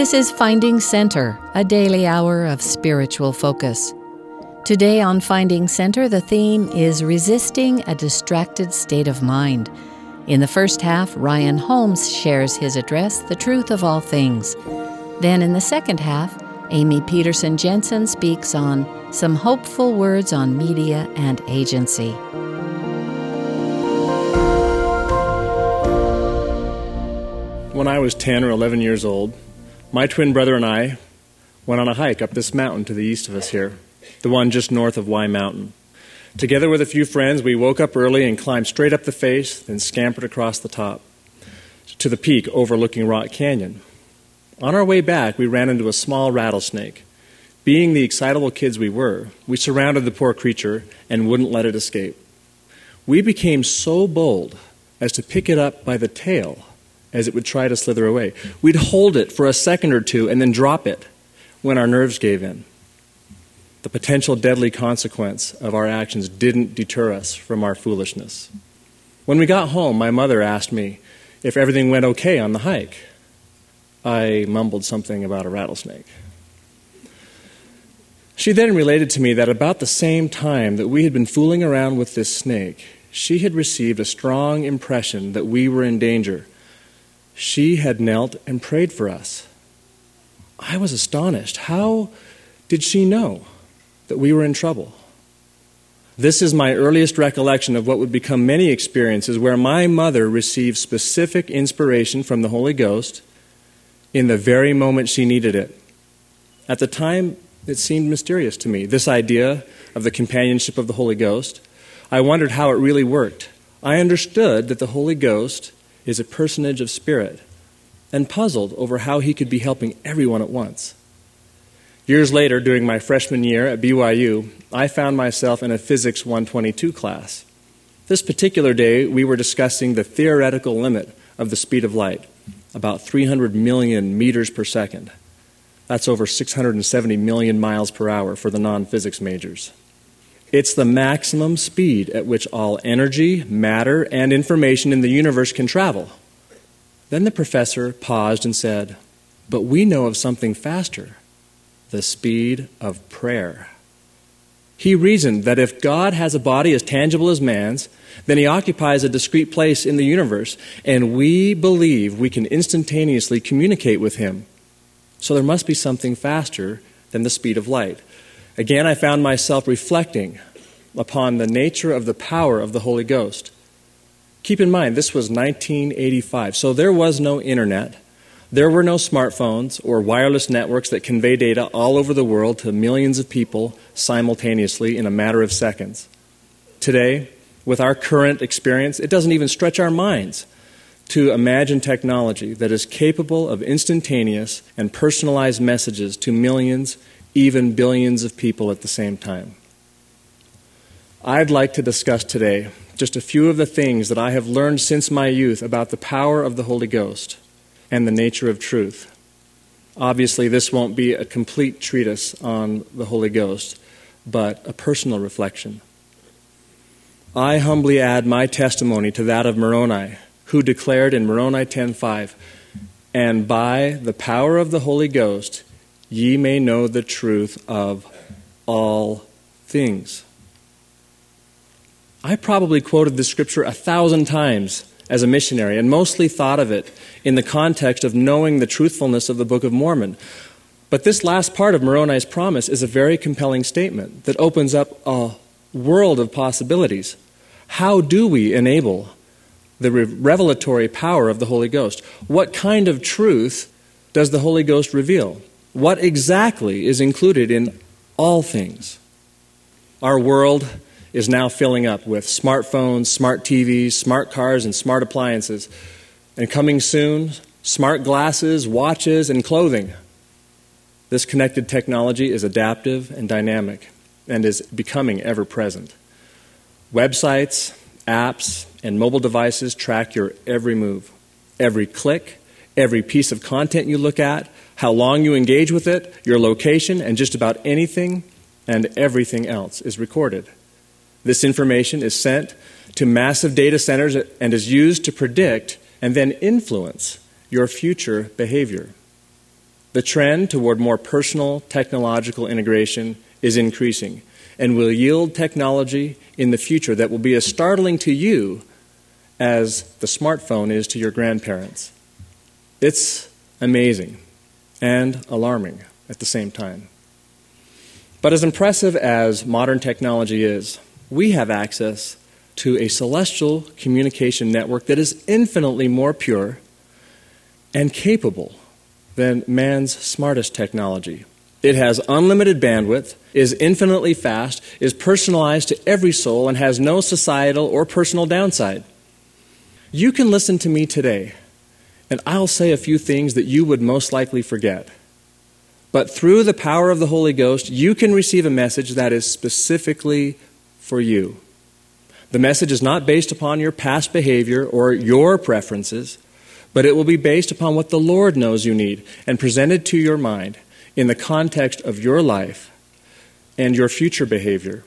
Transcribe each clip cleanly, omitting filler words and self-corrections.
This is Finding Center, a daily hour of spiritual focus. Today on Finding Center, the theme is resisting a distracted state of mind. In the first half, Ryan Holmes shares his address, The Truth of All Things. Then in the second half, Amy Peterson Jensen speaks on some hopeful words on media and agency. When I was 10 or 11 years old, my twin brother and I went on a hike up this mountain to the east of us here, the one just north of Y Mountain. Together with a few friends, we woke up early and climbed straight up the face, then scampered across the top to the peak overlooking Rock Canyon. On our way back, we ran into a small rattlesnake. Being the excitable kids we were, we surrounded the poor creature and wouldn't let it escape. We became so bold as to pick it up by the tail as it would try to slither away. We'd hold it for a second or two and then drop it when our nerves gave in. The potential deadly consequence of our actions didn't deter us from our foolishness. When we got home, my mother asked me if everything went okay on the hike. I mumbled something about a rattlesnake. She then related to me that about the same time that we had been fooling around with this snake, she had received a strong impression that we were in danger. She had knelt and prayed for us. I was astonished. How did she know that we were in trouble? This is my earliest recollection of what would become many experiences where my mother received specific inspiration from the Holy Ghost in the very moment she needed it. At the time, it seemed mysterious to me, this idea of the companionship of the Holy Ghost. I wondered how it really worked. I understood that the Holy Ghost is a personage of spirit, and puzzled over how he could be helping everyone at once. Years later, during my freshman year at BYU, I found myself in a Physics 122 class. This particular day, we were discussing the theoretical limit of the speed of light, about 300 million meters per second. That's over 670 million miles per hour for the non-physics majors. It's the maximum speed at which all energy, matter, and information in the universe can travel. Then the professor paused and said, "But we know of something faster, the speed of prayer." He reasoned that if God has a body as tangible as man's, then he occupies a discrete place in the universe, and we believe we can instantaneously communicate with him. So there must be something faster than the speed of light. Again, I found myself reflecting upon the nature of the power of the Holy Ghost. Keep in mind, this was 1985, so there was no internet. There were no smartphones or wireless networks that convey data all over the world to millions of people simultaneously in a matter of seconds. Today, with our current experience, it doesn't even stretch our minds to imagine technology that is capable of instantaneous and personalized messages to millions, even billions of people at the same time. I'd like to discuss today just a few of the things that I have learned since my youth about the power of the Holy Ghost and the nature of truth. Obviously, this won't be a complete treatise on the Holy Ghost, but a personal reflection. I humbly add my testimony to that of Moroni, who declared in Moroni 10:5, "And by the power of the Holy Ghost, ye may know the truth of all things." I probably quoted this scripture 1,000 times as a missionary and mostly thought of it in the context of knowing the truthfulness of the Book of Mormon. But this last part of Moroni's promise is a very compelling statement that opens up a world of possibilities. How do we enable the revelatory power of the Holy Ghost? What kind of truth does the Holy Ghost reveal? What exactly is included in all things? Our world is now filling up with smartphones, smart TVs, smart cars, and smart appliances. And coming soon, smart glasses, watches, and clothing. This connected technology is adaptive and dynamic and is becoming ever-present. Websites, apps, and mobile devices track your every move, every click, every piece of content you look at, how long you engage with it, your location, and just about anything and everything else is recorded. This information is sent to massive data centers and is used to predict and then influence your future behavior. The trend toward more personal technological integration is increasing and will yield technology in the future that will be as startling to you as the smartphone is to your grandparents. It's amazing and alarming at the same time. But as impressive as modern technology is, we have access to a celestial communication network that is infinitely more pure and capable than man's smartest technology. It has unlimited bandwidth, is infinitely fast, is personalized to every soul, and has no societal or personal downside. You can listen to me today, and I'll say a few things that you would most likely forget. But through the power of the Holy Ghost, you can receive a message that is specifically for you. The message is not based upon your past behavior or your preferences, but it will be based upon what the Lord knows you need and presented to your mind in the context of your life and your future behavior.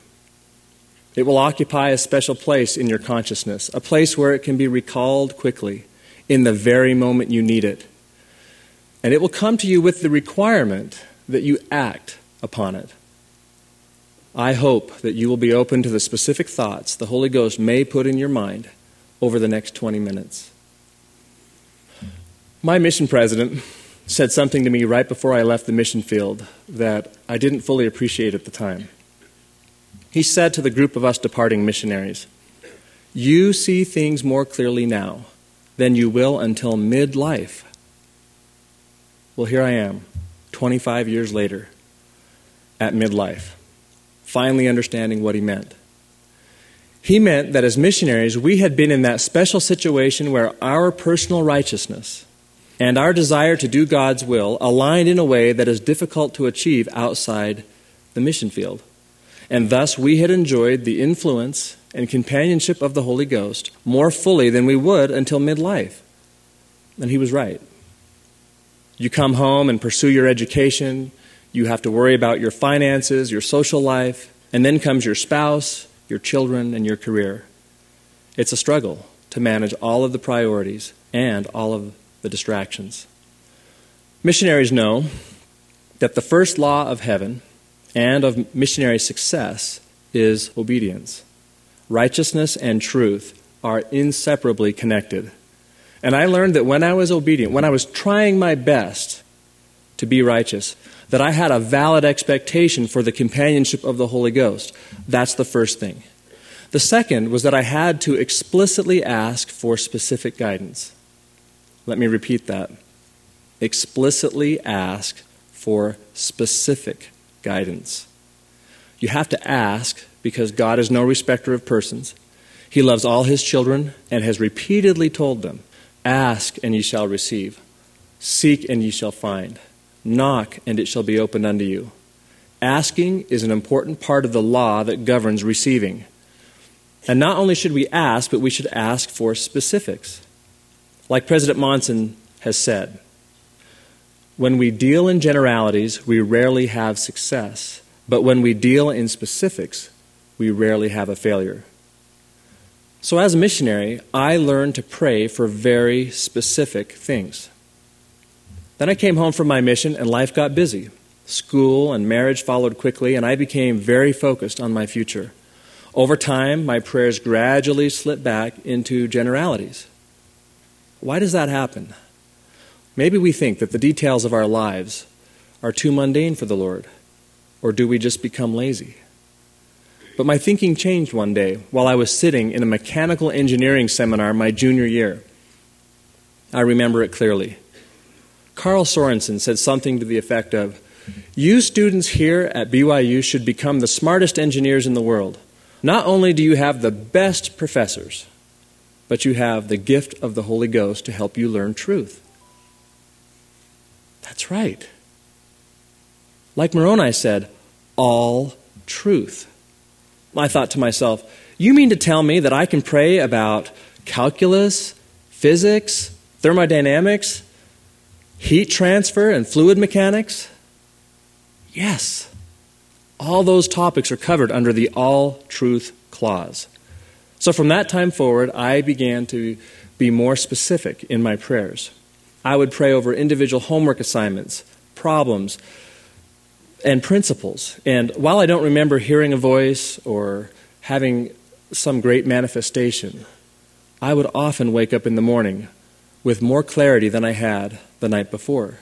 It will occupy a special place in your consciousness, a place where it can be recalled quickly in the very moment you need it. And it will come to you with the requirement that you act upon it. I hope that you will be open to the specific thoughts the Holy Ghost may put in your mind over the next 20 minutes. My mission president said something to me right before I left the mission field that I didn't fully appreciate at the time. He said to the group of us departing missionaries, "You see things more clearly now than you will until midlife." Well, here I am, 25 years later, at midlife, finally understanding what he meant. He meant that as missionaries, we had been in that special situation where our personal righteousness and our desire to do God's will aligned in a way that is difficult to achieve outside the mission field. And thus we had enjoyed the influence and companionship of the Holy Ghost more fully than we would until midlife. And he was right. You come home and pursue your education, you have to worry about your finances, your social life, and then comes your spouse, your children, and your career. It's a struggle to manage all of the priorities and all of the distractions. Missionaries know that the first law of heaven and of missionary success is obedience. Righteousness and truth are inseparably connected. And I learned that when I was obedient, when I was trying my best to be righteous, that I had a valid expectation for the companionship of the Holy Ghost. That's the first thing. The second was that I had to explicitly ask for specific guidance. Let me repeat that. Explicitly ask for specific guidance. You have to ask because God is no respecter of persons. He loves all his children and has repeatedly told them, "Ask and ye shall receive. Seek and ye shall find. Knock and it shall be opened unto you." Asking is an important part of the law that governs receiving. And not only should we ask, but we should ask for specifics. Like President Monson has said, when we deal in generalities, we rarely have success. But when we deal in specifics, we rarely have a failure. So as a missionary, I learned to pray for very specific things. Then I came home from my mission and life got busy. School and marriage followed quickly, and I became very focused on my future. Over time, my prayers gradually slipped back into generalities. Why does that happen? Maybe we think that the details of our lives are too mundane for the Lord, or do we just become lazy? But my thinking changed one day while I was sitting in a mechanical engineering seminar my junior year. I remember it clearly. Carl Sorensen said something to the effect of, "You students here at BYU should become the smartest engineers in the world. Not only do you have the best professors, but you have the gift of the Holy Ghost to help you learn truth." That's right. Like Moroni said, all truth. I thought to myself, you mean to tell me that I can pray about calculus, physics, thermodynamics, heat transfer, and fluid mechanics? Yes. All those topics are covered under the all truth clause. So from that time forward, I began to be more specific in my prayers. I would pray over individual homework assignments, problems and principles. And while I don't remember hearing a voice or having some great manifestation, I would often wake up in the morning with more clarity than I had the night before.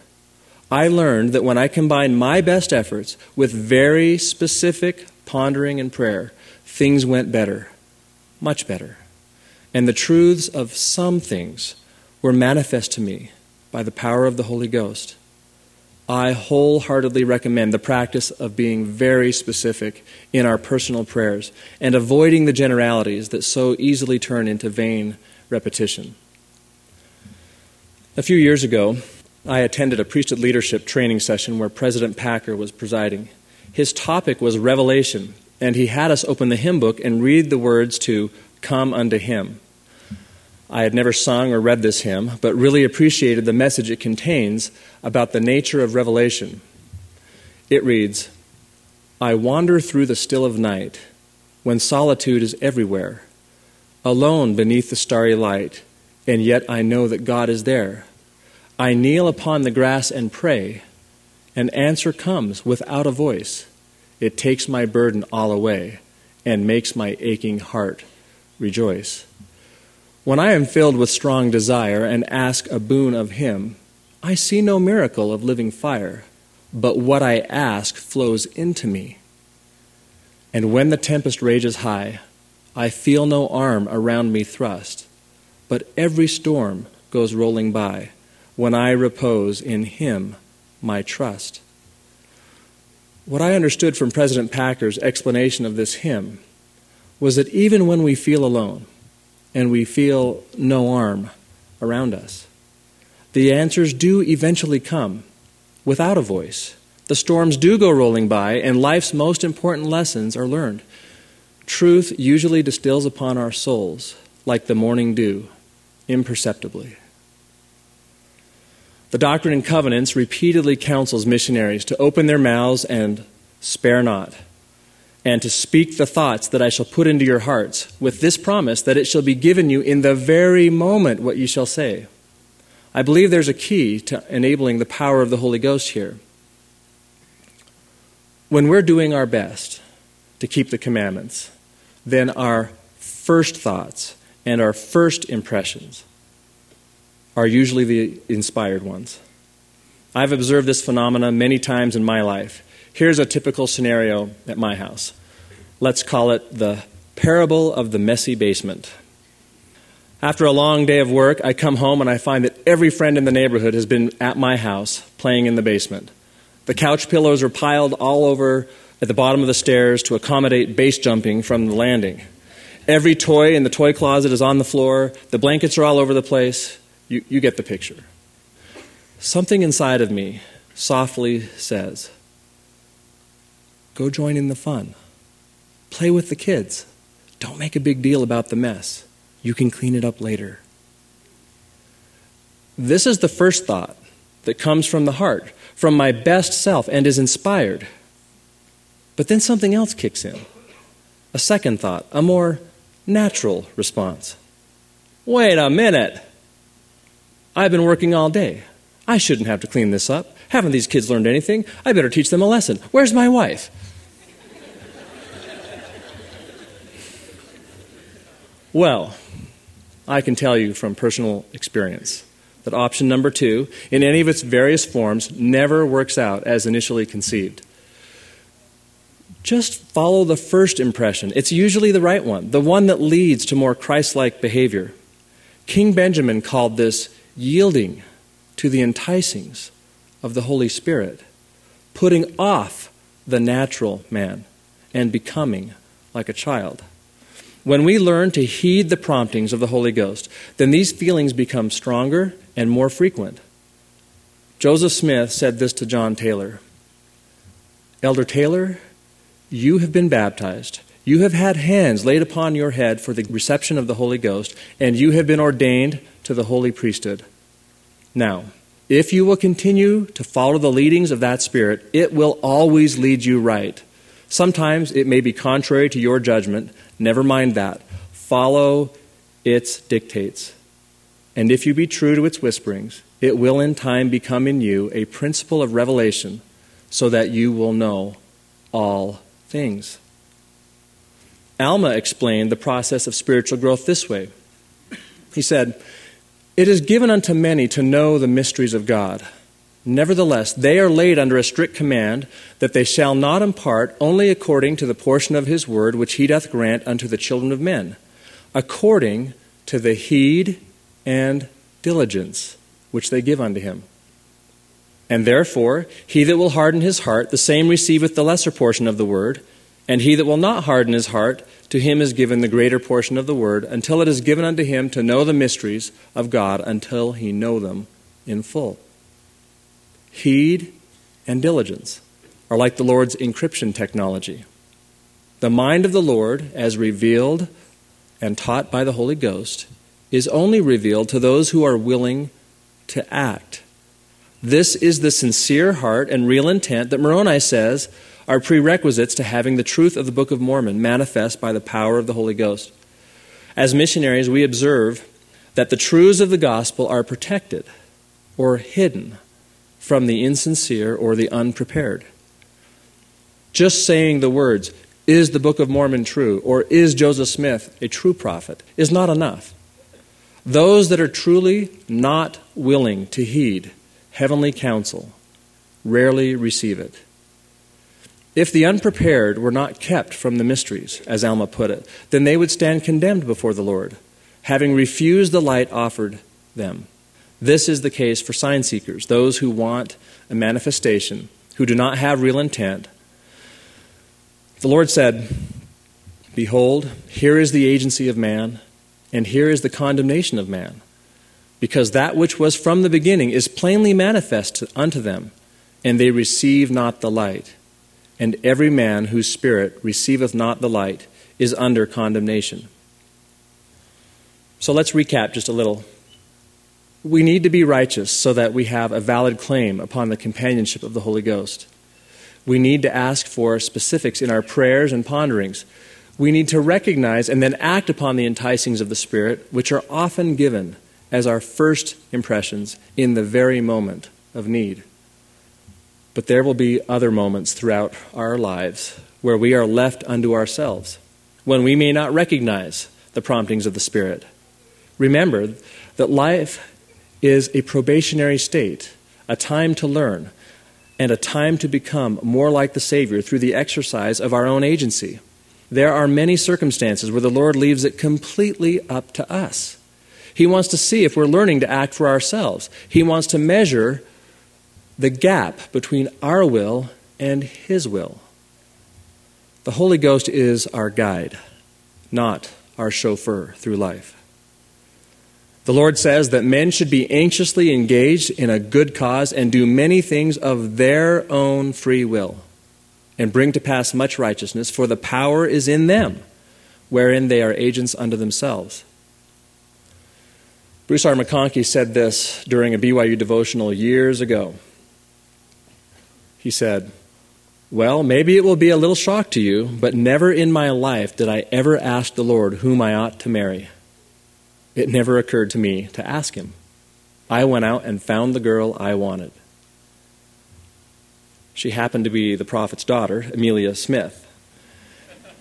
I learned that when I combined my best efforts with very specific pondering and prayer, things went better, much better. And the truths of some things were manifest to me by the power of the Holy Ghost. I wholeheartedly recommend the practice of being very specific in our personal prayers and avoiding the generalities that so easily turn into vain repetition. A few years ago, I attended a priesthood leadership training session where President Packer was presiding. His topic was Revelation, and he had us open the hymn book and read the words to "Come Unto Him." I had never sung or read this hymn, but really appreciated the message it contains about the nature of revelation. It reads, "I wander through the still of night, when solitude is everywhere, alone beneath the starry light, and yet I know that God is there. I kneel upon the grass and pray, an answer comes without a voice. It takes my burden all away, and makes my aching heart rejoice. When I am filled with strong desire and ask a boon of Him, I see no miracle of living fire, but what I ask flows into me. And when the tempest rages high, I feel no arm around me thrust, but every storm goes rolling by when I repose in Him my trust." What I understood from President Packer's explanation of this hymn was that even when we feel alone, and we feel no arm around us, the answers do eventually come without a voice. The storms do go rolling by, and life's most important lessons are learned. Truth usually distills upon our souls like the morning dew, imperceptibly. The Doctrine and Covenants repeatedly counsels missionaries to open their mouths and spare not, and to speak the thoughts that I shall put into your hearts, with this promise that it shall be given you in the very moment what you shall say. I believe there's a key to enabling the power of the Holy Ghost here. When we're doing our best to keep the commandments, then our first thoughts and our first impressions are usually the inspired ones. I've observed this phenomena many times in my life. Here's a typical scenario at my house. Let's call it the parable of the messy basement. After a long day of work, I come home and I find that every friend in the neighborhood has been at my house playing in the basement. The couch pillows are piled all over at the bottom of the stairs to accommodate base jumping from the landing. Every toy in the toy closet is on the floor. The blankets are all over the place. You get the picture. Something inside of me softly says, go join in the fun. Play with the kids. Don't make a big deal about the mess. You can clean it up later. This is the first thought that comes from the heart, from my best self, and is inspired. But then something else kicks in. A second thought, a more natural response. Wait a minute. I've been working all day. I shouldn't have to clean this up. Haven't these kids learned anything? I better teach them a lesson. Where's my wife? Well, I can tell you from personal experience that option number two, in any of its various forms, never works out as initially conceived. Just follow the first impression. It's usually the right one, the one that leads to more Christ-like behavior. King Benjamin called this yielding to the enticings of the Holy Spirit, putting off the natural man and becoming like a child. When we learn to heed the promptings of the Holy Ghost, then these feelings become stronger and more frequent. Joseph Smith said this to John Taylor, "Elder Taylor, you have been baptized. You have had hands laid upon your head for the reception of the Holy Ghost, and you have been ordained to the holy priesthood. Now, if you will continue to follow the leadings of that Spirit, it will always lead you right. Sometimes it may be contrary to your judgment. Never mind that. Follow its dictates. And if you be true to its whisperings, it will in time become in you a principle of revelation, so that you will know all things. Alma explained the process of spiritual growth this way. He said, "It is given unto many to know the mysteries of God. Nevertheless, they are laid under a strict command that they shall not impart only according to the portion of his word which he doth grant unto the children of men, according to the heed and diligence which they give unto him. And therefore, he that will harden his heart, the same receiveth the lesser portion of the word, and he that will not harden his heart, to him is given the greater portion of the word, until it is given unto him to know the mysteries of God, until he know them in full." Heed and diligence are like the Lord's encryption technology. The mind of the Lord, as revealed and taught by the Holy Ghost, is only revealed to those who are willing to act. This is the sincere heart and real intent that Moroni says are prerequisites to having the truth of the Book of Mormon manifest by the power of the Holy Ghost. As missionaries, we observe that the truths of the gospel are protected or hidden from the insincere or the unprepared. Just saying the words, "Is the Book of Mormon true?" or "Is Joseph Smith a true prophet?" is not enough. Those that are truly not willing to heed heavenly counsel rarely receive it. If the unprepared were not kept from the mysteries, as Alma put it, then they would stand condemned before the Lord, having refused the light offered them. This is the case for sign seekers, those who want a manifestation, who do not have real intent. The Lord said, "Behold, here is the agency of man, and here is the condemnation of man, because that which was from the beginning is plainly manifest unto them, and they receive not the light. And every man whose spirit receiveth not the light is under condemnation." So let's recap just a little. We need to be righteous so that we have a valid claim upon the companionship of the Holy Ghost. We need to ask for specifics in our prayers and ponderings. We need to recognize and then act upon the enticings of the Spirit, which are often given as our first impressions in the very moment of need. But there will be other moments throughout our lives where we are left unto ourselves, when we may not recognize the promptings of the Spirit. Remember that life is a probationary state, a time to learn, and a time to become more like the Savior through the exercise of our own agency. There are many circumstances where the Lord leaves it completely up to us. He wants to see if we're learning to act for ourselves. He wants to measure the gap between our will and His will. The Holy Ghost is our guide, not our chauffeur through life. The Lord says that men should be anxiously engaged in a good cause and do many things of their own free will, and bring to pass much righteousness, for the power is in them, wherein they are agents unto themselves. Bruce R. McConkie said this during a BYU devotional years ago. He said, "Well, maybe it will be a little shock to you, but never in my life did I ever ask the Lord whom I ought to marry. It never occurred to me to ask him. I went out and found the girl I wanted." She happened to be the prophet's daughter, Amelia Smith.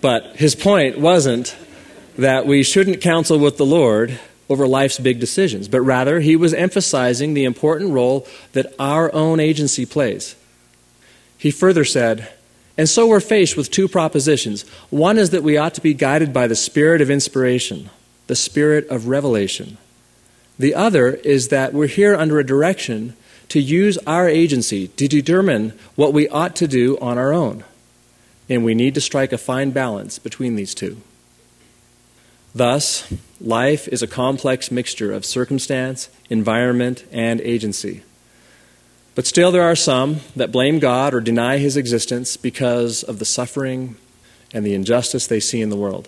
But his point wasn't that we shouldn't counsel with the Lord over life's big decisions, but rather he was emphasizing the important role that our own agency plays. He further said, "And so we're faced with two propositions. One is that we ought to be guided by the spirit of inspiration, the spirit of revelation. The other is that we're here under a direction to use our agency to determine what we ought to do on our own. And we need to strike a fine balance between these two." Thus, life is a complex mixture of circumstance, environment, and agency. But still there are some that blame God or deny His existence because of the suffering and the injustice they see in the world.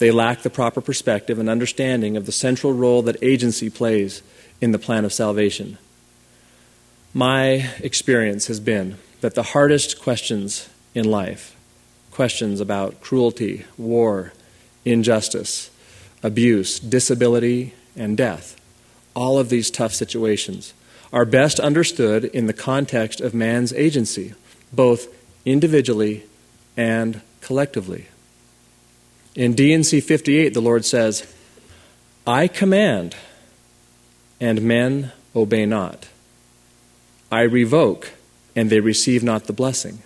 They lack the proper perspective and understanding of the central role that agency plays in the plan of salvation. My experience has been that the hardest questions in life, questions about cruelty, war, injustice, abuse, disability, and death, all of these tough situations are best understood in the context of man's agency, both individually and collectively. In D&C 58, the Lord says, "I command, and men obey not. I revoke, and they receive not the blessing.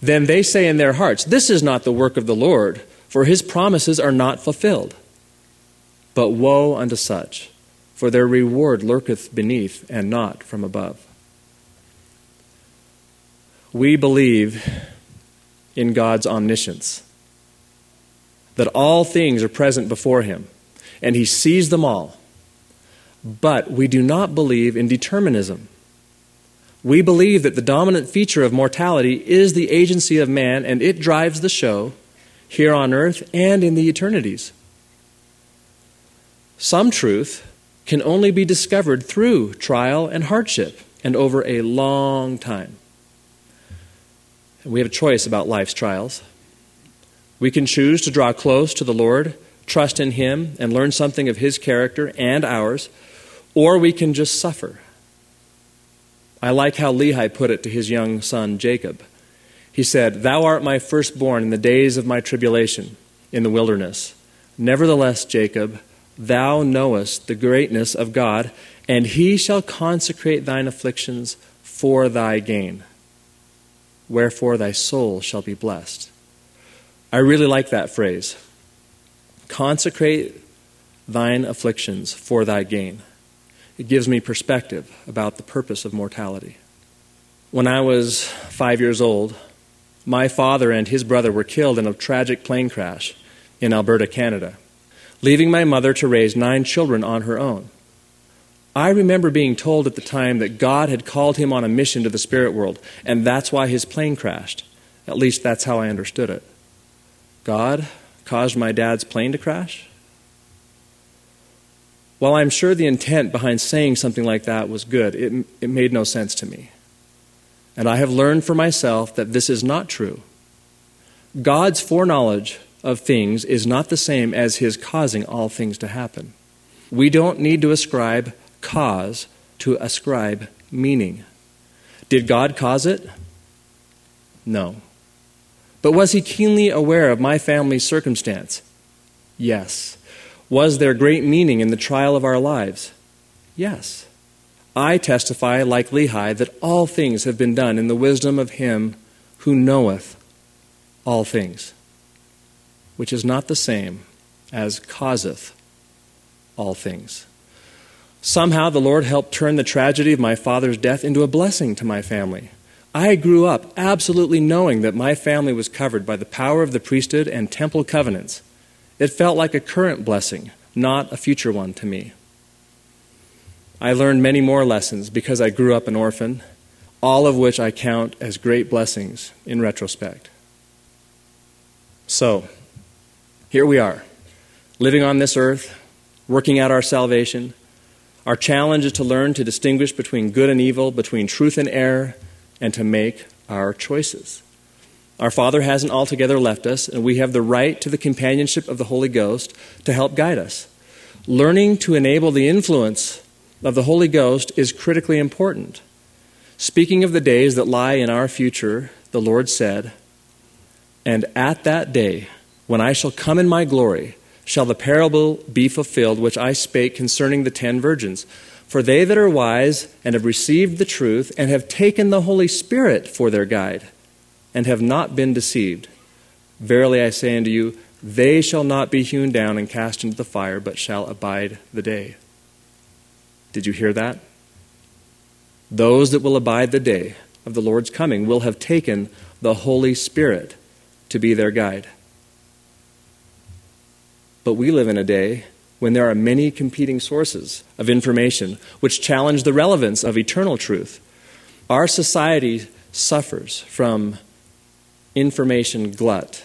Then they say in their hearts, this is not the work of the Lord, for his promises are not fulfilled. But woe unto such, for their reward lurketh beneath and not from above." We believe in God's omniscience, that all things are present before him, and he sees them all. But we do not believe in determinism. We believe that the dominant feature of mortality is the agency of man, and it drives the show here on earth and in the eternities. Some truth can only be discovered through trial and hardship and over a long time. We have a choice about life's trials. We can choose to draw close to the Lord, trust in him, and learn something of his character and ours, or we can just suffer. I like how Lehi put it to his young son Jacob. He said, "Thou art my firstborn in the days of my tribulation in the wilderness. Nevertheless, Jacob, thou knowest the greatness of God, and he shall consecrate thine afflictions for thy gain. Wherefore thy soul shall be blessed." I really like that phrase. Consecrate thine afflictions for thy gain. It gives me perspective about the purpose of mortality. When I was 5 years old, my father and his brother were killed in a tragic plane crash in Alberta, Canada, leaving my mother to raise 9 children on her own. I remember being told at the time that God had called him on a mission to the spirit world, and that's why his plane crashed. At least that's how I understood it. God caused my dad's plane to crash? While I'm sure the intent behind saying something like that was good, it made no sense to me. And I have learned for myself that this is not true. God's foreknowledge of things is not the same as his causing all things to happen. We don't need to ascribe cause to ascribe meaning. Did God cause it? No. But was he keenly aware of my family's circumstance? Yes. Was there great meaning in the trial of our lives? Yes. I testify, like Lehi, that all things have been done in the wisdom of him who knoweth all things, which is not the same as causeth all things. Somehow the Lord helped turn the tragedy of my father's death into a blessing to my family. I grew up absolutely knowing that my family was covered by the power of the priesthood and temple covenants. It felt like a current blessing, not a future one to me. I learned many more lessons because I grew up an orphan, all of which I count as great blessings in retrospect. So, here we are, living on this earth, working out our salvation. Our challenge is to learn to distinguish between good and evil, between truth and error, and to make our choices. Our Father hasn't altogether left us, and we have the right to the companionship of the Holy Ghost to help guide us. Learning to enable the influence of the Holy Ghost is critically important. Speaking of the days that lie in our future, the Lord said, "And at that day, when I shall come in my glory, shall the parable be fulfilled which I spake concerning the 10 virgins. For they that are wise and have received the truth and have taken the Holy Spirit for their guide and have not been deceived, verily I say unto you, they shall not be hewn down and cast into the fire, but shall abide the day." Did you hear that? Those that will abide the day of the Lord's coming will have taken the Holy Spirit to be their guide. But we live in a day when there are many competing sources of information which challenge the relevance of eternal truth. Our society suffers from information glut.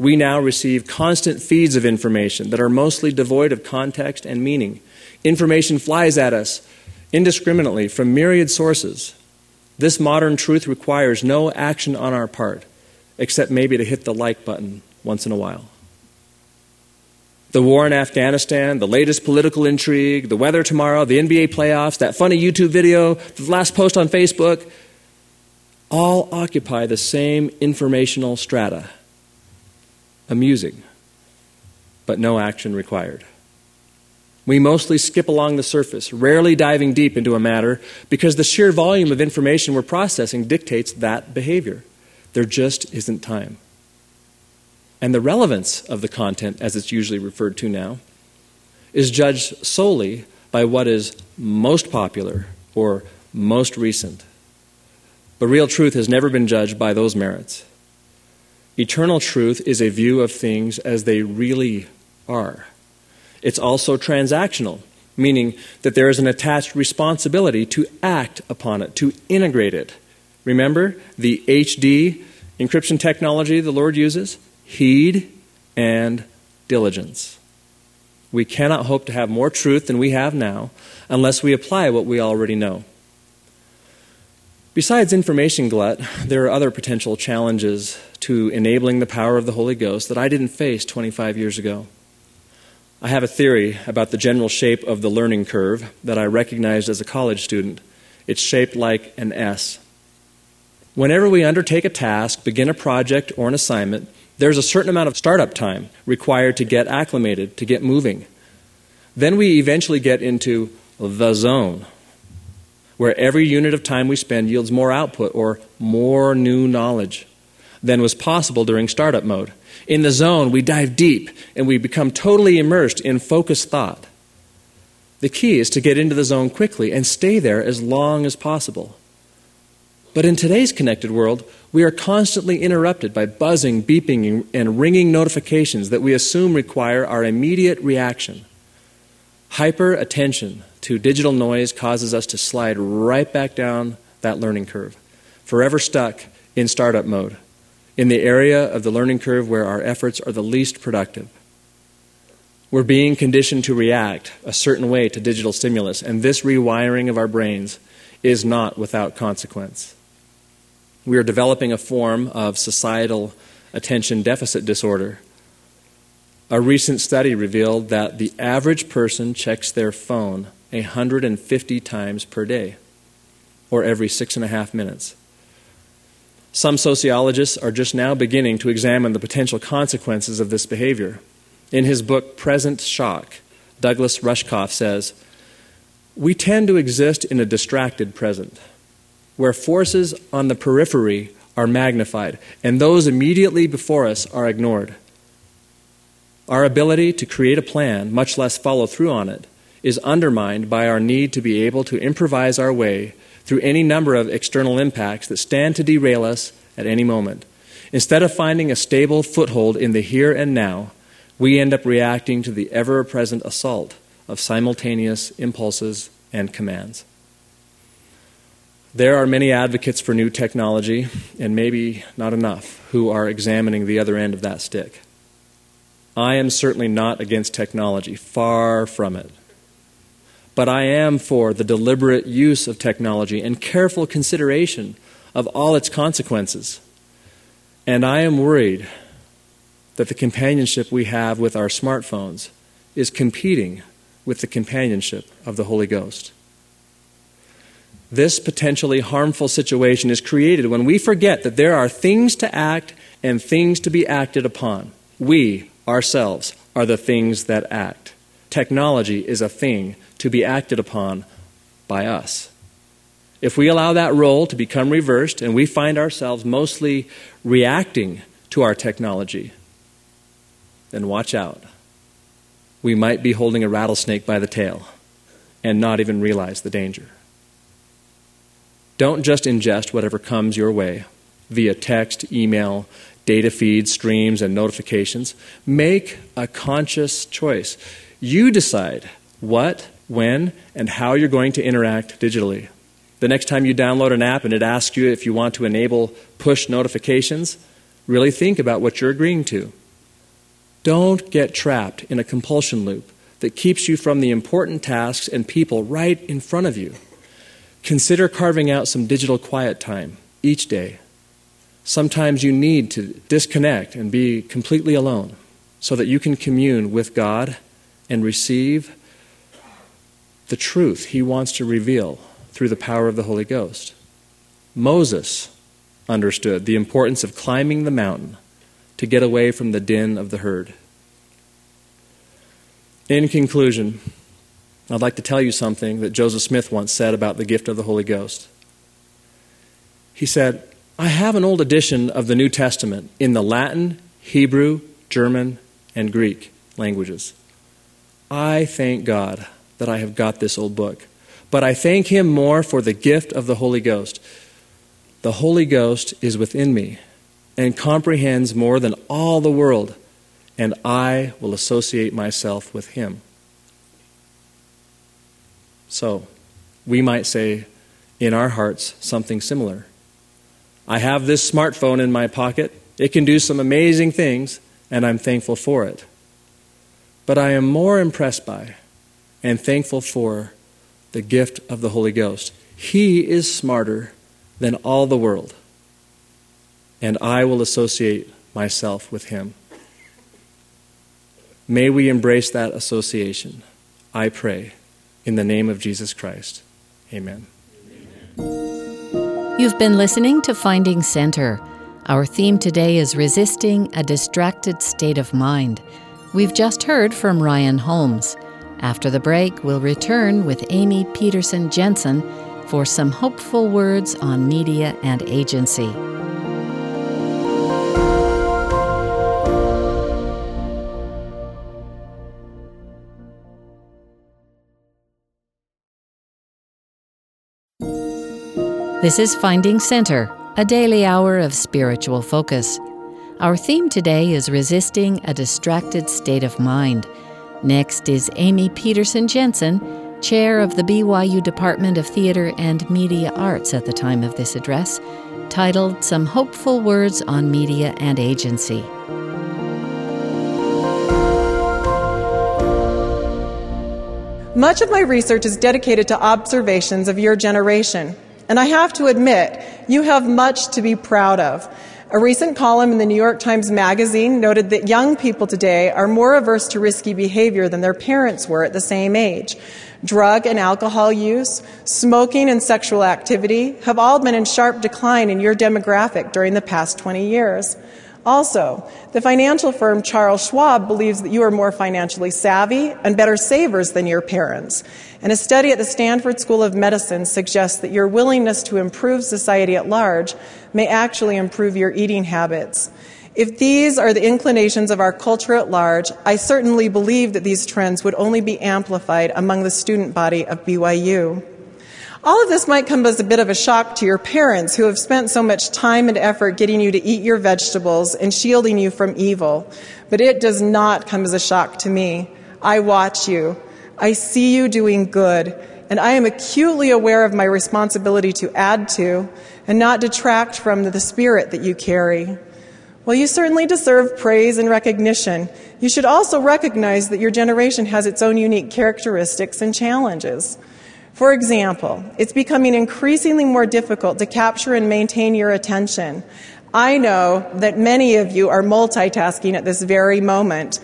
We now receive constant feeds of information that are mostly devoid of context and meaning. Information flies at us indiscriminately from myriad sources. This modern truth requires no action on our part, except maybe to hit the like button once in a while. the war in Afghanistan, the latest political intrigue, the weather tomorrow, the NBA playoffs, that funny YouTube video, the last post on Facebook, all occupy the same informational strata. Amusing, but no action required. We mostly skip along the surface, rarely diving deep into a matter because the sheer volume of information we're processing dictates that behavior. There just isn't time. And the relevance of the content, as it's usually referred to now, is judged solely by what is most popular or most recent. But real truth has never been judged by those merits. Eternal truth is a view of things as they really are. It's also transactional, meaning that there is an attached responsibility to act upon it, to integrate it. Remember the HD encryption technology the Lord uses? Heed and diligence. We cannot hope to have more truth than we have now unless we apply what we already know. Besides information glut, there are other potential challenges to enabling the power of the Holy Ghost that I didn't face 25 years ago. I have a theory about the general shape of the learning curve that I recognized as a college student. It's shaped like an S. Whenever we undertake a task, begin a project or an assignment, there's a certain amount of startup time required to get acclimated, to get moving. Then we eventually get into the zone, where every unit of time we spend yields more output or more new knowledge than was possible during startup mode. In the zone, we dive deep and we become totally immersed in focused thought. The key is to get into the zone quickly and stay there as long as possible. But in today's connected world, we are constantly interrupted by buzzing, beeping, and ringing notifications that we assume require our immediate reaction. Hyper-attention to digital noise causes us to slide right back down that learning curve, forever stuck in startup mode, in the area of the learning curve where our efforts are the least productive. We're being conditioned to react a certain way to digital stimulus, and this rewiring of our brains is not without consequence. We are developing a form of societal attention deficit disorder. A recent study revealed that the average person checks their phone 150 times per day, or every 6.5 minutes. Some sociologists are just now beginning to examine the potential consequences of this behavior. In his book, Present Shock, Douglas Rushkoff says, "We tend to exist in a distracted present, where forces on the periphery are magnified, and those immediately before us are ignored. Our ability to create a plan, much less follow through on it, is undermined by our need to be able to improvise our way through any number of external impacts that stand to derail us at any moment. Instead of finding a stable foothold in the here and now, we end up reacting to the ever-present assault of simultaneous impulses and commands." There are many advocates for new technology, and maybe not enough, who are examining the other end of that stick. I am certainly not against technology, far from it. But I am for the deliberate use of technology and careful consideration of all its consequences. And I am worried that the companionship we have with our smartphones is competing with the companionship of the Holy Ghost. This potentially harmful situation is created when we forget that there are things to act and things to be acted upon. We, ourselves, are the things that act. Technology is a thing to be acted upon by us. If we allow that role to become reversed and we find ourselves mostly reacting to our technology, then watch out. We might be holding a rattlesnake by the tail and not even realize the danger. Don't just ingest whatever comes your way via text, email, data feeds, streams, and notifications. Make a conscious choice. You decide what, when, and how you're going to interact digitally. The next time you download an app and it asks you if you want to enable push notifications, really think about what you're agreeing to. Don't get trapped in a compulsion loop that keeps you from the important tasks and people right in front of you. Consider carving out some digital quiet time each day. Sometimes you need to disconnect and be completely alone. so that you can commune with God and receive the truth He wants to reveal through the power of the Holy Ghost. Moses understood the importance of climbing the mountain to get away from the din of the herd. In conclusion, I'd like to tell you something that Joseph Smith once said about the gift of the Holy Ghost. He said, "I have an old edition of the New Testament in the Latin, Hebrew, German, and Greek languages. I thank God that I have got this old book, but I thank Him more for the gift of the Holy Ghost. The Holy Ghost is within me and comprehends more than all the world, and I will associate myself with Him." So, we might say in our hearts something similar. I have this smartphone in my pocket. It can do some amazing things, and I'm thankful for it. But I am more impressed by and thankful for the gift of the Holy Ghost. He is smarter than all the world, and I will associate myself with Him. May we embrace that association, I pray, in the name of Jesus Christ. Amen. You've been listening to Finding Center. Our theme today is resisting a distracted state of mind. We've just heard from Ryan Holmes. After the break, we'll return with Amy Peterson Jensen for some hopeful words on media and agency. This is Finding Center, a daily hour of spiritual focus. Our theme today is resisting a distracted state of mind. Next is Amy Peterson Jensen, chair of the BYU Department of Theater and Media Arts at the time of this address, titled Some Hopeful Words on Media and Agency. Much of my research is dedicated to observations of your generation. And I have to admit, you have much to be proud of. A recent column in the New York Times Magazine noted that young people today are more averse to risky behavior than their parents were at the same age. Drug and alcohol use, smoking and sexual activity have all been in sharp decline in your demographic during the past 20 years. Also, the financial firm Charles Schwab believes that you are more financially savvy and better savers than your parents. And a study at the Stanford School of Medicine suggests that your willingness to improve society at large may actually improve your eating habits. If these are the inclinations of our culture at large, I certainly believe that these trends would only be amplified among the student body of BYU. All of this might come as a bit of a shock to your parents who have spent so much time and effort getting you to eat your vegetables and shielding you from evil. But it does not come as a shock to me. I watch you. I see you doing good. And I am acutely aware of my responsibility to add to and not detract from the spirit that you carry. While you certainly deserve praise and recognition, you should also recognize that your generation has its own unique characteristics and challenges. For example, it's becoming increasingly more difficult to capture and maintain your attention. I know that many of you are multitasking at this very moment,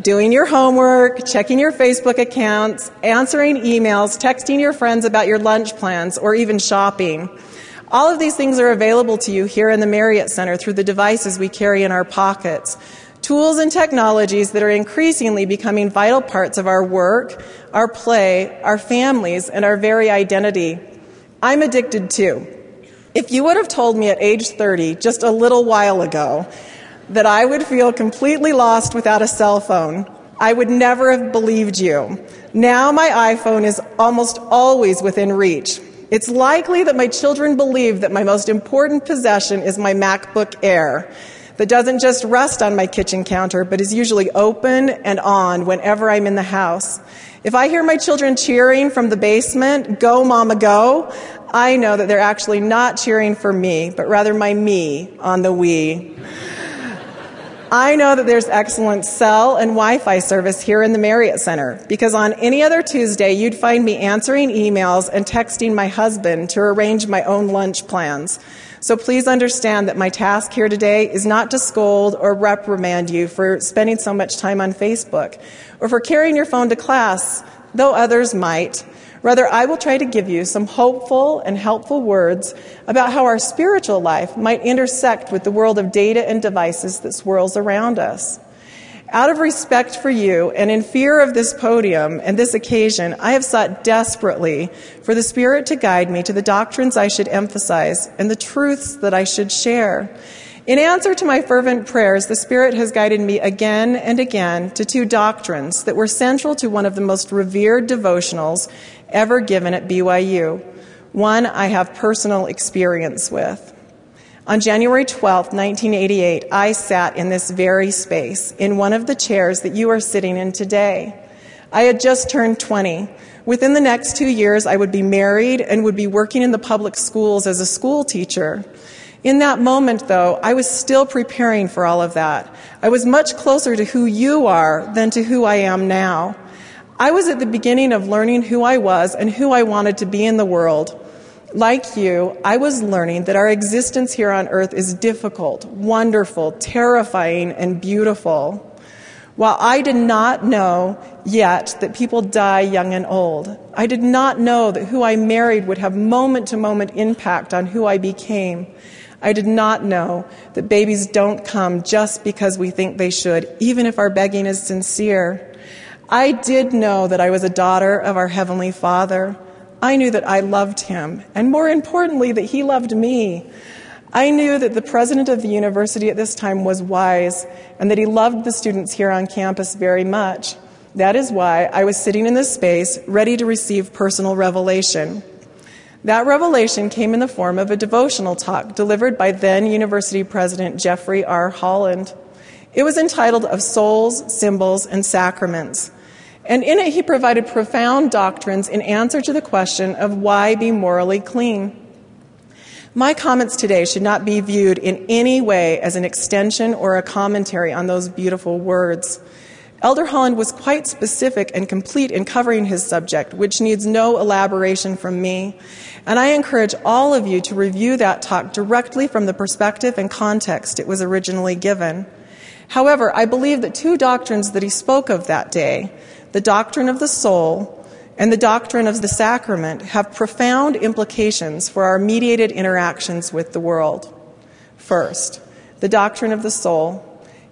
doing your homework, checking your Facebook accounts, answering emails, texting your friends about your lunch plans, or even shopping. All of these things are available to you here in the Marriott Center through the devices we carry in our pockets. Tools and technologies that are increasingly becoming vital parts of our work, our play, our families, and our very identity. I'm addicted too. If you would have told me at age 30, just a little while ago, that I would feel completely lost without a cell phone, I would never have believed you. Now my iPhone is almost always within reach. It's likely that my children believe that my most important possession is my MacBook Air. That doesn't just rest on my kitchen counter, but is usually open and on whenever I'm in the house. If I hear my children cheering from the basement, "Go, Mama, go," I know that they're actually not cheering for me, but rather my me on the Wii. I know that there's excellent cell and Wi-Fi service here in the Marriott Center, because on any other Tuesday, you'd find me answering emails and texting my husband to arrange my own lunch plans. So please understand that my task here today is not to scold or reprimand you for spending so much time on Facebook or for carrying your phone to class, though others might. Rather, I will try to give you some hopeful and helpful words about how our spiritual life might intersect with the world of data and devices that swirls around us. Out of respect for you and in fear of this podium and this occasion, I have sought desperately for the Spirit to guide me to the doctrines I should emphasize and the truths that I should share. In answer to my fervent prayers, the Spirit has guided me again and again to two doctrines that were central to one of the most revered devotionals ever given at BYU, one I have personal experience with. On January 12, 1988, I sat in this very space, in one of the chairs that you are sitting in today. I had just turned 20. Within the next 2 years, I would be married and would be working in the public schools as a school teacher. In that moment, though, I was still preparing for all of that. I was much closer to who you are than to who I am now. I was at the beginning of learning who I was and who I wanted to be in the world. Like you, I was learning that our existence here on earth is difficult, wonderful, terrifying, and beautiful. While I did not know yet that people die young and old, I did not know that who I married would have moment-to-moment impact on who I became. I did not know that babies don't come just because we think they should, even if our begging is sincere. I did know that I was a daughter of our Heavenly Father. I knew that I loved him, and more importantly, that he loved me. I knew that the president of the university at this time was wise, and that he loved the students here on campus very much. That is why I was sitting in this space, ready to receive personal revelation. That revelation came in the form of a devotional talk delivered by then-university president Jeffrey R. Holland. It was entitled Of Souls, Symbols, and Sacraments. And in it, he provided profound doctrines in answer to the question of why be morally clean. My comments today should not be viewed in any way as an extension or a commentary on those beautiful words. Elder Holland was quite specific and complete in covering his subject, which needs no elaboration from me. And I encourage all of you to review that talk directly from the perspective and context it was originally given. However, I believe that two doctrines that he spoke of that day, the doctrine of the soul and the doctrine of the sacrament, have profound implications for our mediated interactions with the world. First, the doctrine of the soul.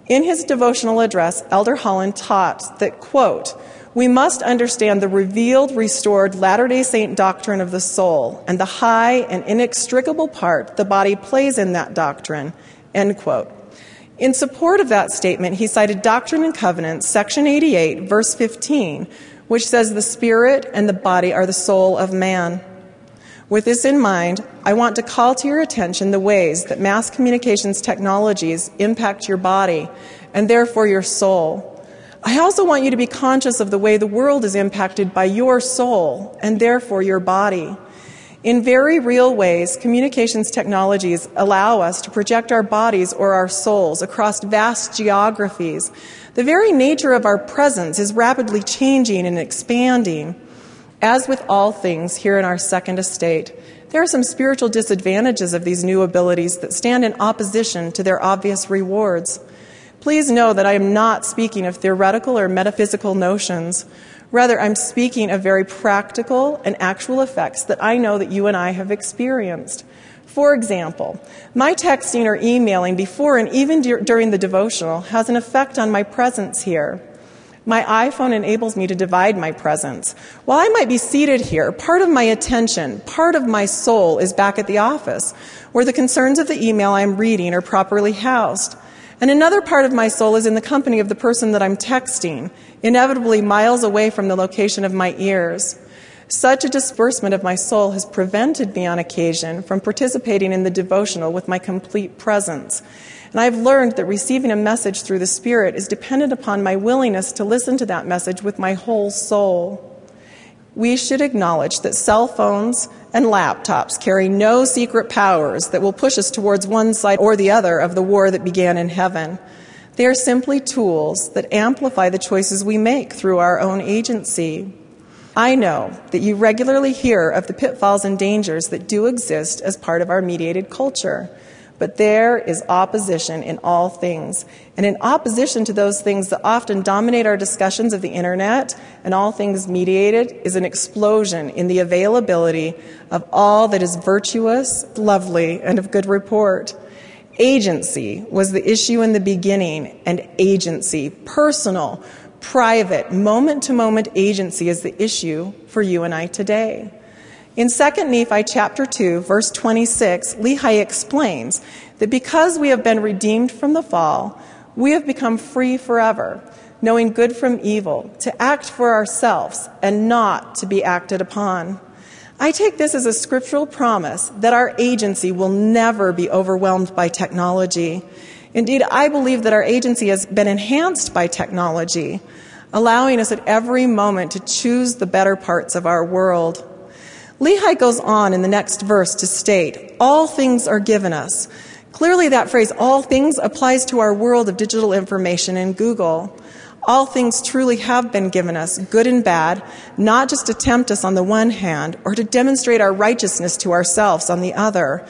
In his devotional address, Elder Holland taught that, quote, "We must understand the revealed, restored Latter-day Saint doctrine of the soul and the high and inextricable part the body plays in that doctrine," end quote. In support of that statement, he cited Doctrine and Covenants, section 88, verse 15, which says the spirit and the body are the soul of man. With this in mind, I want to call to your attention the ways that mass communications technologies impact your body and therefore your soul. I also want you to be conscious of the way the world is impacted by your soul and therefore your body. In very real ways, communications technologies allow us to project our bodies or our souls across vast geographies. The very nature of our presence is rapidly changing and expanding. As with all things here in our second estate, there are some spiritual disadvantages of these new abilities that stand in opposition to their obvious rewards. Please know that I am not speaking of theoretical or metaphysical notions. Rather, I'm speaking of very practical and actual effects that I know that you and I have experienced. For example, my texting or emailing before and even during the devotional has an effect on my presence here. My iPhone enables me to divide my presence. While I might be seated here, part of my attention, part of my soul is back at the office, where the concerns of the email I'm reading are properly housed. And another part of my soul is in the company of the person that I'm texting, inevitably miles away from the location of my ears. Such a disbursement of my soul has prevented me on occasion from participating in the devotional with my complete presence. And I've learned that receiving a message through the Spirit is dependent upon my willingness to listen to that message with my whole soul. We should acknowledge that cell phones and laptops carry no secret powers that will push us towards one side or the other of the war that began in heaven. They are simply tools that amplify the choices we make through our own agency. I know that you regularly hear of the pitfalls and dangers that do exist as part of our mediated culture, but there is opposition in all things. And in opposition to those things that often dominate our discussions of the internet and all things mediated is an explosion in the availability of all that is virtuous, lovely, and of good report. Agency was the issue in the beginning, and agency, personal, private, moment-to-moment agency is the issue for you and I today. In 2 Nephi chapter 2, verse 26, Lehi explains that because we have been redeemed from the fall, we have become free forever, knowing good from evil, to act for ourselves and not to be acted upon. I take this as a scriptural promise that our agency will never be overwhelmed by technology. Indeed, I believe that our agency has been enhanced by technology, allowing us at every moment to choose the better parts of our world. Lehi goes on in the next verse to state, all things are given us. Clearly that phrase, all things, applies to our world of digital information and Google. All things truly have been given us, good and bad, not just to tempt us on the one hand, or to demonstrate our righteousness to ourselves on the other.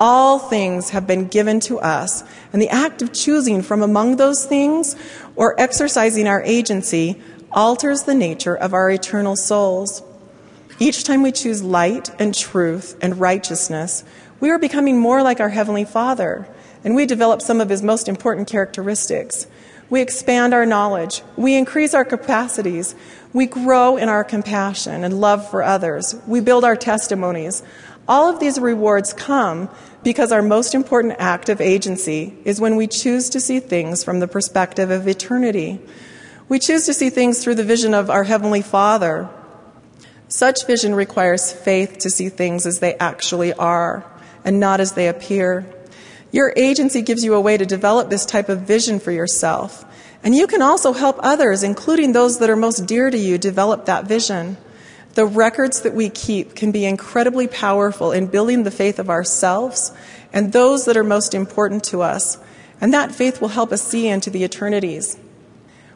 All things have been given to us, and the act of choosing from among those things, or exercising our agency, alters the nature of our eternal souls. Each time we choose light and truth and righteousness, we are becoming more like our Heavenly Father, and we develop some of His most important characteristics. We expand our knowledge, we increase our capacities, we grow in our compassion and love for others, we build our testimonies. All of these rewards come because our most important act of agency is when we choose to see things from the perspective of eternity. We choose to see things through the vision of our Heavenly Father. Such vision requires faith to see things as they actually are and not as they appear. Your agency gives you a way to develop this type of vision for yourself, and you can also help others, including those that are most dear to you, develop that vision. The records that we keep can be incredibly powerful in building the faith of ourselves and those that are most important to us, and that faith will help us see into the eternities.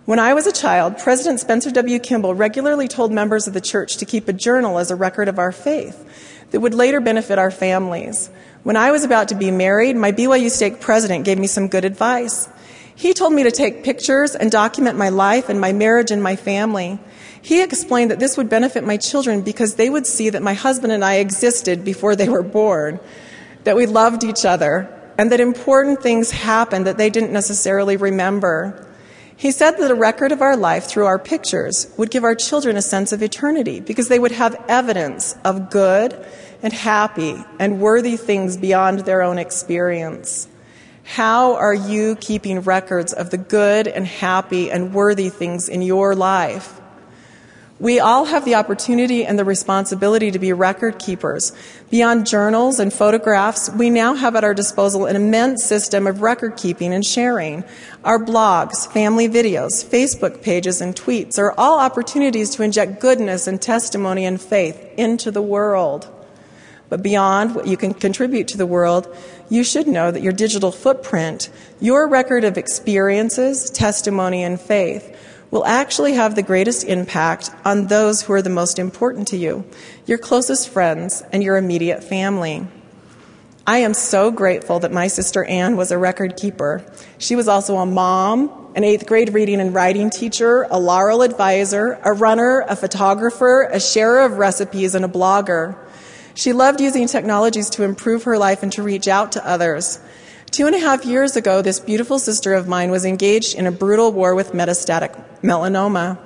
When I was a child, President Spencer W. Kimball regularly told members of the church to keep a journal as a record of our faith that would later benefit our families. When I was about to be married, my BYU stake president gave me some good advice. He told me to take pictures and document my life and my marriage and my family. He explained that this would benefit my children because they would see that my husband and I existed before they were born, that we loved each other, and that important things happened that they didn't necessarily remember. He said that a record of our life through our pictures would give our children a sense of eternity because they would have evidence of good and happy and worthy things beyond their own experience. How are you keeping records of the good and happy and worthy things in your life? We all have the opportunity and the responsibility to be record keepers. Beyond journals and photographs, we now have at our disposal an immense system of record keeping and sharing. Our blogs, family videos, Facebook pages, and tweets are all opportunities to inject goodness and testimony and faith into the world. But beyond what you can contribute to the world, you should know that your digital footprint, your record of experiences, testimony, and faith, will actually have the greatest impact on those who are the most important to you, your closest friends and your immediate family. I am so grateful that my sister Anne was a record keeper. She was also a mom, an 8th grade reading and writing teacher, a Laurel advisor, a runner, a photographer, a sharer of recipes, and a blogger. She loved using technologies to improve her life and to reach out to others. 2.5 years ago, this beautiful sister of mine was engaged in a brutal war with metastatic melanoma.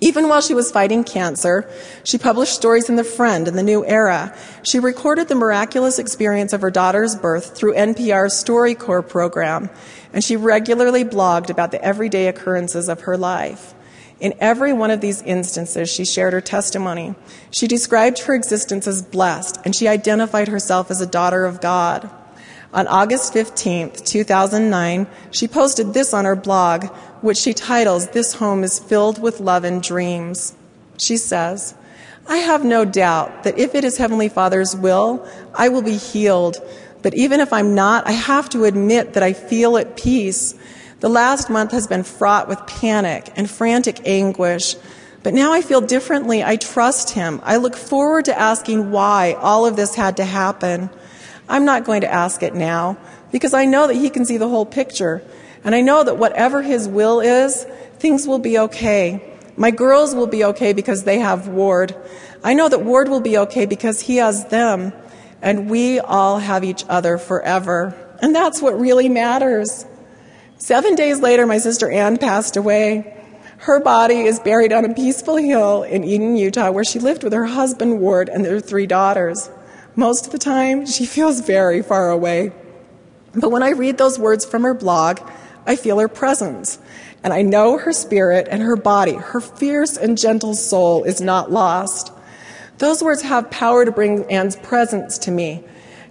Even while she was fighting cancer, she published stories in The Friend and The New Era. She recorded the miraculous experience of her daughter's birth through NPR's StoryCorps program, and she regularly blogged about the everyday occurrences of her life. In every one of these instances, she shared her testimony. She described her existence as blessed, and she identified herself as a daughter of God. On August 15, 2009, she posted this on her blog, which she titles, "This Home is Filled with Love and Dreams." She says, "I have no doubt that if it is Heavenly Father's will, I will be healed. But even if I'm not, I have to admit that I feel at peace. The last month has been fraught with panic and frantic anguish, but now I feel differently. I trust him. I look forward to asking why all of this had to happen. I'm not going to ask it now, because I know that he can see the whole picture, and I know that whatever his will is, things will be okay. My girls will be okay because they have Ward. I know that Ward will be okay because he has them, and we all have each other forever. And that's what really matters. 7 days later, my sister Anne passed away. Her body is buried on a peaceful hill in Eden, Utah, where she lived with her husband, Ward, and their 3 daughters. Most of the time, she feels very far away. But when I read those words from her blog, I feel her presence. And I know her spirit and her body, her fierce and gentle soul, is not lost. Those words have power to bring Anne's presence to me.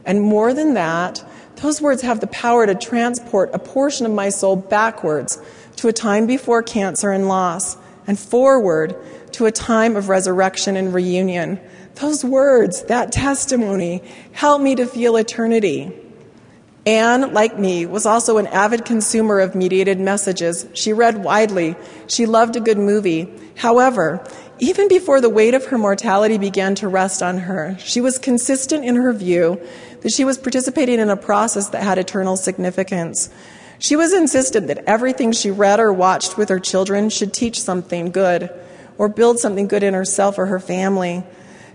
And more than that, those words have the power to transport a portion of my soul backwards to a time before cancer and loss, and forward to a time of resurrection and reunion. Those words, that testimony, help me to feel eternity. Anne, like me, was also an avid consumer of mediated messages. She read widely. She loved a good movie. However, even before the weight of her mortality began to rest on her, she was consistent in her view that she was participating in a process that had eternal significance. She was insistent that everything she read or watched with her children should teach something good or build something good in herself or her family.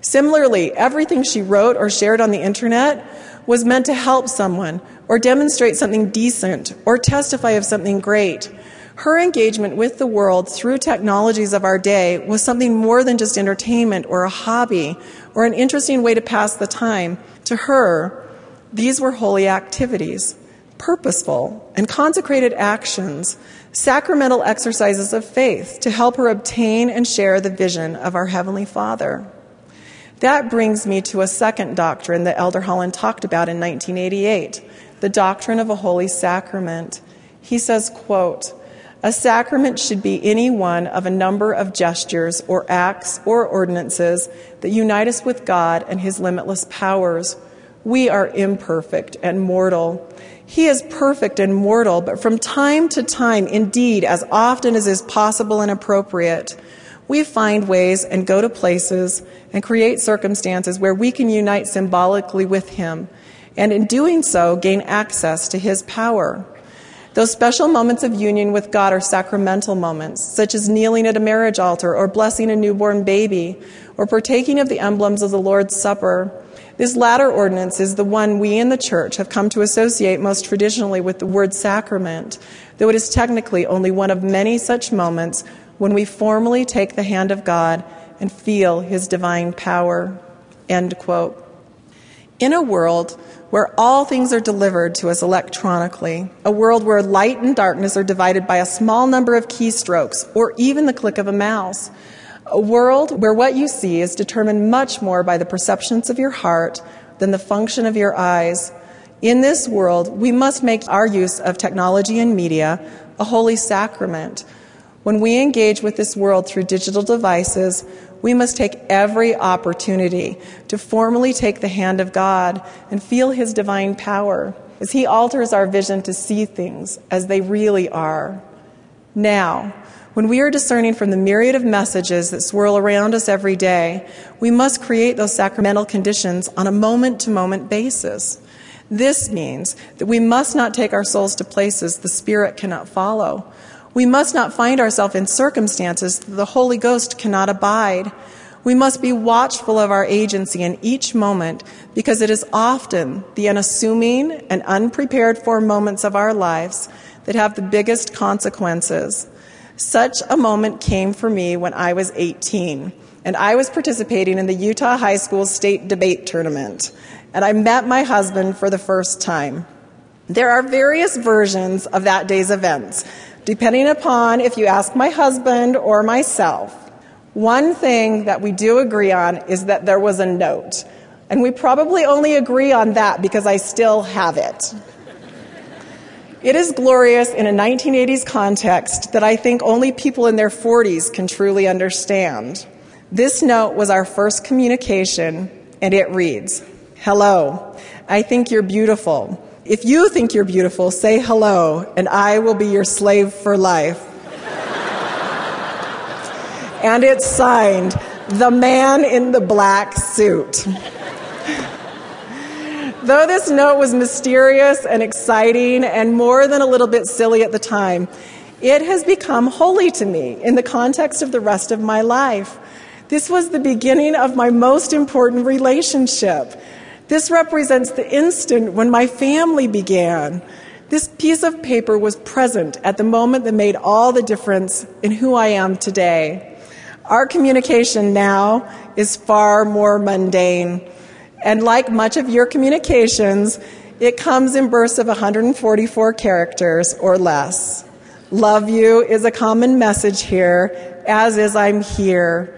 Similarly, everything she wrote or shared on the internet was meant to help someone or demonstrate something decent or testify of something great. Her engagement with the world through technologies of our day was something more than just entertainment or a hobby or an interesting way to pass the time. To her, these were holy activities, purposeful and consecrated actions, sacramental exercises of faith to help her obtain and share the vision of our Heavenly Father. That brings me to a second doctrine that Elder Holland talked about in 1988, the doctrine of a holy sacrament. He says, quote, "A sacrament should be any one of a number of gestures or acts or ordinances that unite us with God and his limitless powers. We are imperfect and mortal. He is perfect and mortal, but from time to time, indeed, as often as is possible and appropriate, we find ways and go to places and create circumstances where we can unite symbolically with him, and in doing so, gain access to his power. Those special moments of union with God are sacramental moments, such as kneeling at a marriage altar or blessing a newborn baby or partaking of the emblems of the Lord's Supper. This latter ordinance is the one we in the Church have come to associate most traditionally with the word sacrament, though it is technically only one of many such moments when we formally take the hand of God and feel his divine power." End quote. In a world where all things are delivered to us electronically, a world where light and darkness are divided by a small number of keystrokes or even the click of a mouse, a world where what you see is determined much more by the perceptions of your heart than the function of your eyes, in this world, we must make our use of technology and media a holy sacrament. When we engage with this world through digital devices, we must take every opportunity to formally take the hand of God and feel his divine power as he alters our vision to see things as they really are. Now, when we are discerning from the myriad of messages that swirl around us every day, we must create those sacramental conditions on a moment-to-moment basis. This means that we must not take our souls to places the Spirit cannot follow. We must not find ourselves in circumstances that the Holy Ghost cannot abide. We must be watchful of our agency in each moment, because it is often the unassuming and unprepared for moments of our lives that have the biggest consequences. Such a moment came for me when I was 18, and I was participating in the Utah High School State Debate Tournament, and I met my husband for the first time. There are various versions of that day's events, depending upon if you ask my husband or myself. One thing that we do agree on is that there was a note, and we probably only agree on that because I still have it. It is glorious in a 1980s context that I think only people in their 40s can truly understand. This note was our first communication, and it reads, "Hello, I think you're beautiful. If you think you're beautiful, say hello, and I will be your slave for life. And it's signed, The Man in the Black Suit. Though this note was mysterious and exciting and more than a little bit silly at the time, it has become holy to me in the context of the rest of my life. This was the beginning of my most important relationship. This represents the instant when my family began. This piece of paper was present at the moment that made all the difference in who I am today. Our communication now is far more mundane. And like much of your communications, it comes in bursts of 144 characters or less. Love you is a common message here, as is I'm here.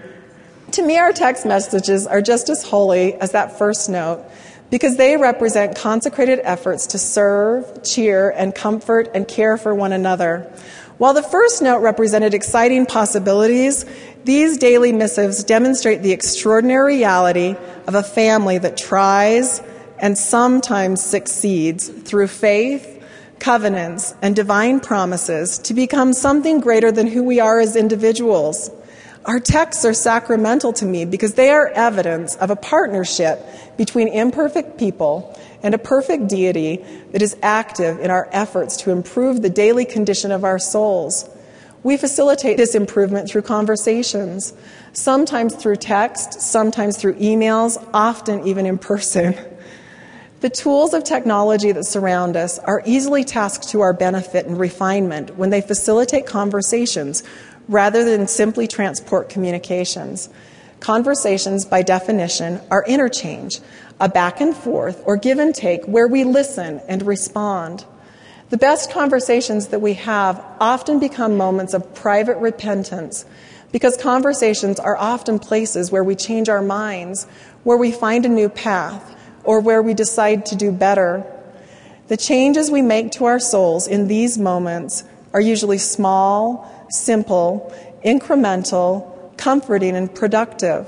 To me, our text messages are just as holy as that first note, because they represent consecrated efforts to serve, cheer, and comfort and care for one another. While the first note represented exciting possibilities, these daily missives demonstrate the extraordinary reality of a family that tries and sometimes succeeds through faith, covenants, and divine promises to become something greater than who we are as individuals. Our texts are sacramental to me because they are evidence of a partnership between imperfect people and a perfect deity that is active in our efforts to improve the daily condition of our souls. We facilitate this improvement through conversations, sometimes through text, sometimes through emails, often even in person. The tools of technology that surround us are easily tasked to our benefit and refinement when they facilitate conversations rather than simply transport communications. Conversations, by definition, are interchange, a back and forth or give and take where we listen and respond. The best conversations that we have often become moments of private repentance, because conversations are often places where we change our minds, where we find a new path, or where we decide to do better. The changes we make to our souls in these moments are usually small, simple, incremental, comforting, and productive.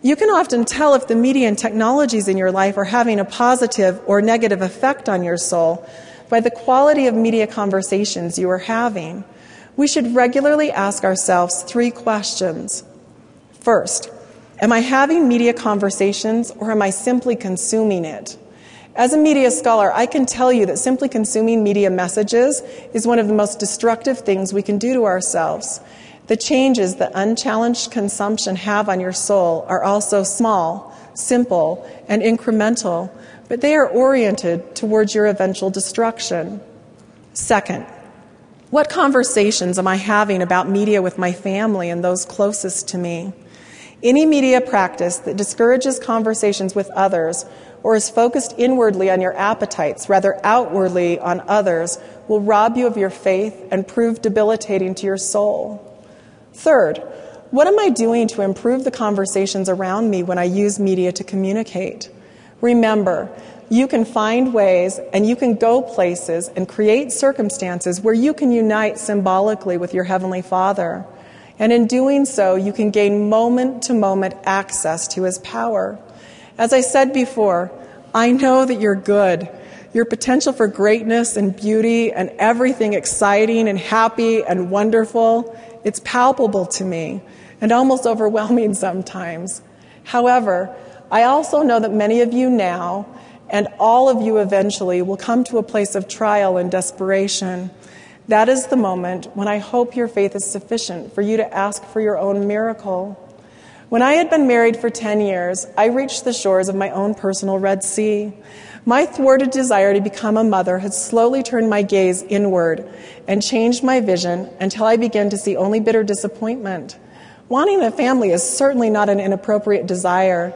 You can often tell if the media and technologies in your life are having a positive or negative effect on your soul by the quality of media conversations you are having. We should regularly ask ourselves three questions. First, am I having media conversations or am I simply consuming it? As a media scholar, I can tell you that simply consuming media messages is one of the most destructive things we can do to ourselves. The changes that unchallenged consumption have on your soul are also small, simple, and incremental, but they are oriented towards your eventual destruction. Second, what conversations am I having about media with my family and those closest to me? Any media practice that discourages conversations with others or is focused inwardly on your appetites rather outwardly on others will rob you of your faith and prove debilitating to your soul. Third, what am I doing to improve the conversations around me when I use media to communicate? Remember, you can find ways and you can go places and create circumstances where you can unite symbolically with your Heavenly Father. And in doing so, you can gain moment-to-moment access to His power. As I said before, I know that you're good. Your potential for greatness and beauty and everything exciting and happy and wonderful, it's palpable to me and almost overwhelming sometimes. However, I also know that many of you now and all of you eventually will come to a place of trial and desperation. That is the moment when I hope your faith is sufficient for you to ask for your own miracle. When I had been married for 10 years, I reached the shores of my own personal Red Sea. My thwarted desire to become a mother had slowly turned my gaze inward and changed my vision until I began to see only bitter disappointment. Wanting a family is certainly not an inappropriate desire,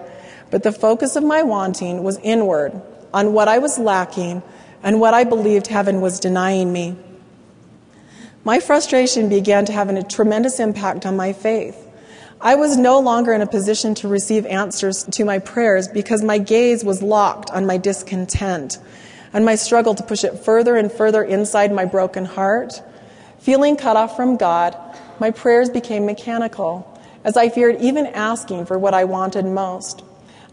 but the focus of my wanting was inward, on what I was lacking and what I believed heaven was denying me. My frustration began to have a tremendous impact on my faith. I was no longer in a position to receive answers to my prayers because my gaze was locked on my discontent and my struggle to push it further and further inside my broken heart. Feeling cut off from God, my prayers became mechanical, as I feared even asking for what I wanted most.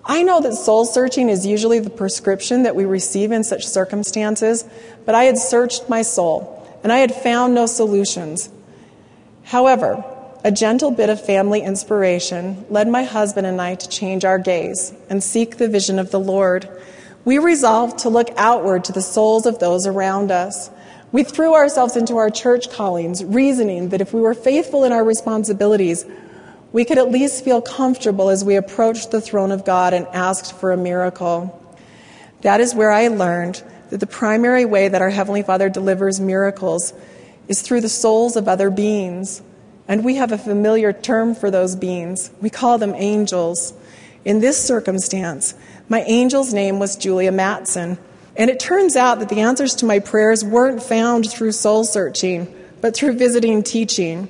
I know that soul-searching is usually the prescription that we receive in such circumstances, but I had searched my soul, and I had found no solutions. However, a gentle bit of family inspiration led my husband and I to change our gaze and seek the vision of the Lord. We resolved to look outward to the souls of those around us. We threw ourselves into our church callings, reasoning that if we were faithful in our responsibilities, we could at least feel comfortable as we approached the throne of God and asked for a miracle. That is where I learned that the primary way that our Heavenly Father delivers miracles is through the souls of other beings. And we have a familiar term for those beings. We call them angels. In this circumstance, my angel's name was Julia Matson. And it turns out that the answers to my prayers weren't found through soul searching, but through visiting teaching.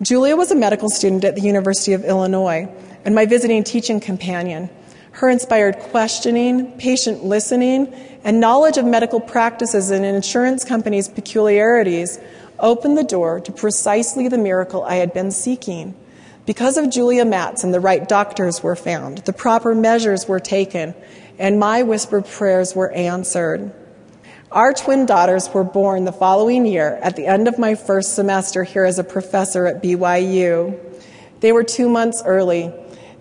Julia was a medical student at the University of Illinois and my visiting teaching companion. Her inspired questioning, patient listening, and knowledge of medical practices and an insurance company's peculiarities opened the door to precisely the miracle I had been seeking. Because of Julia Matson, the right doctors were found, the proper measures were taken, and my whispered prayers were answered. Our twin daughters were born the following year at the end of my first semester here as a professor at BYU. They were 2 months early.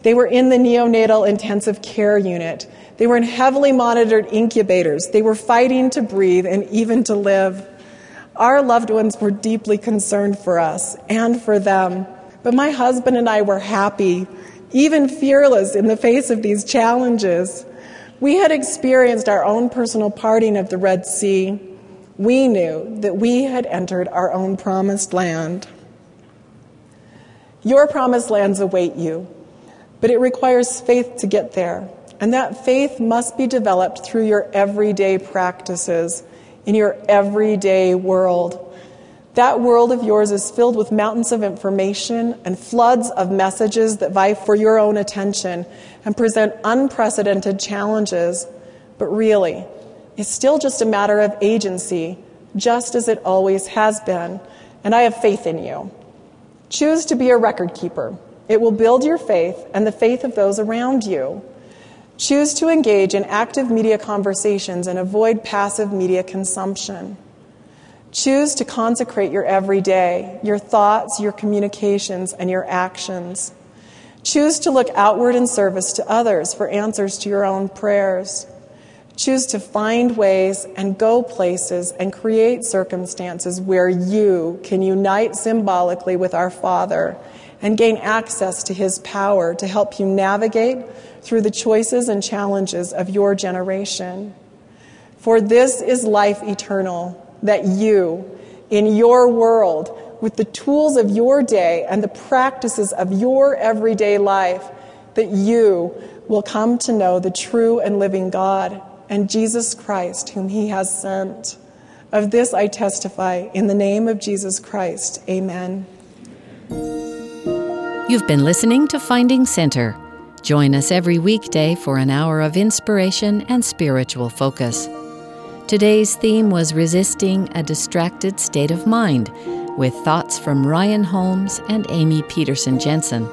They were in the neonatal intensive care unit. They were in heavily monitored incubators. They were fighting to breathe and even to live. Our loved ones were deeply concerned for us and for them. But my husband and I were happy, even fearless in the face of these challenges. We had experienced our own personal parting of the Red Sea. We knew that we had entered our own promised land. Your promised lands await you, but it requires faith to get there. And that faith must be developed through your everyday practices, in your everyday world. That world of yours is filled with mountains of information and floods of messages that vie for your own attention and present unprecedented challenges. But really, it's still just a matter of agency, just as it always has been. And I have faith in you. Choose to be a record keeper. It will build your faith and the faith of those around you. Choose to engage in active media conversations and avoid passive media consumption. Choose to consecrate your everyday, your thoughts, your communications, and your actions. Choose to look outward in service to others for answers to your own prayers. Choose to find ways and go places and create circumstances where you can unite symbolically with our Father and gain access to His power to help you navigate through the choices and challenges of your generation. For this is life eternal, that you, in your world, with the tools of your day and the practices of your everyday life, that you will come to know the true and living God and Jesus Christ, whom He has sent. Of this I testify, in the name of Jesus Christ, amen. You've been listening to Finding Center. Join us every weekday for an hour of inspiration and spiritual focus. Today's theme was Resisting a Distracted State of Mind, with thoughts from Ryan Holmes and Amy Peterson Jensen.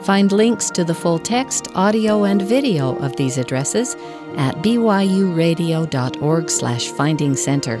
Find links to the full text, audio, and video of these addresses at byuradio.org/findingcenter.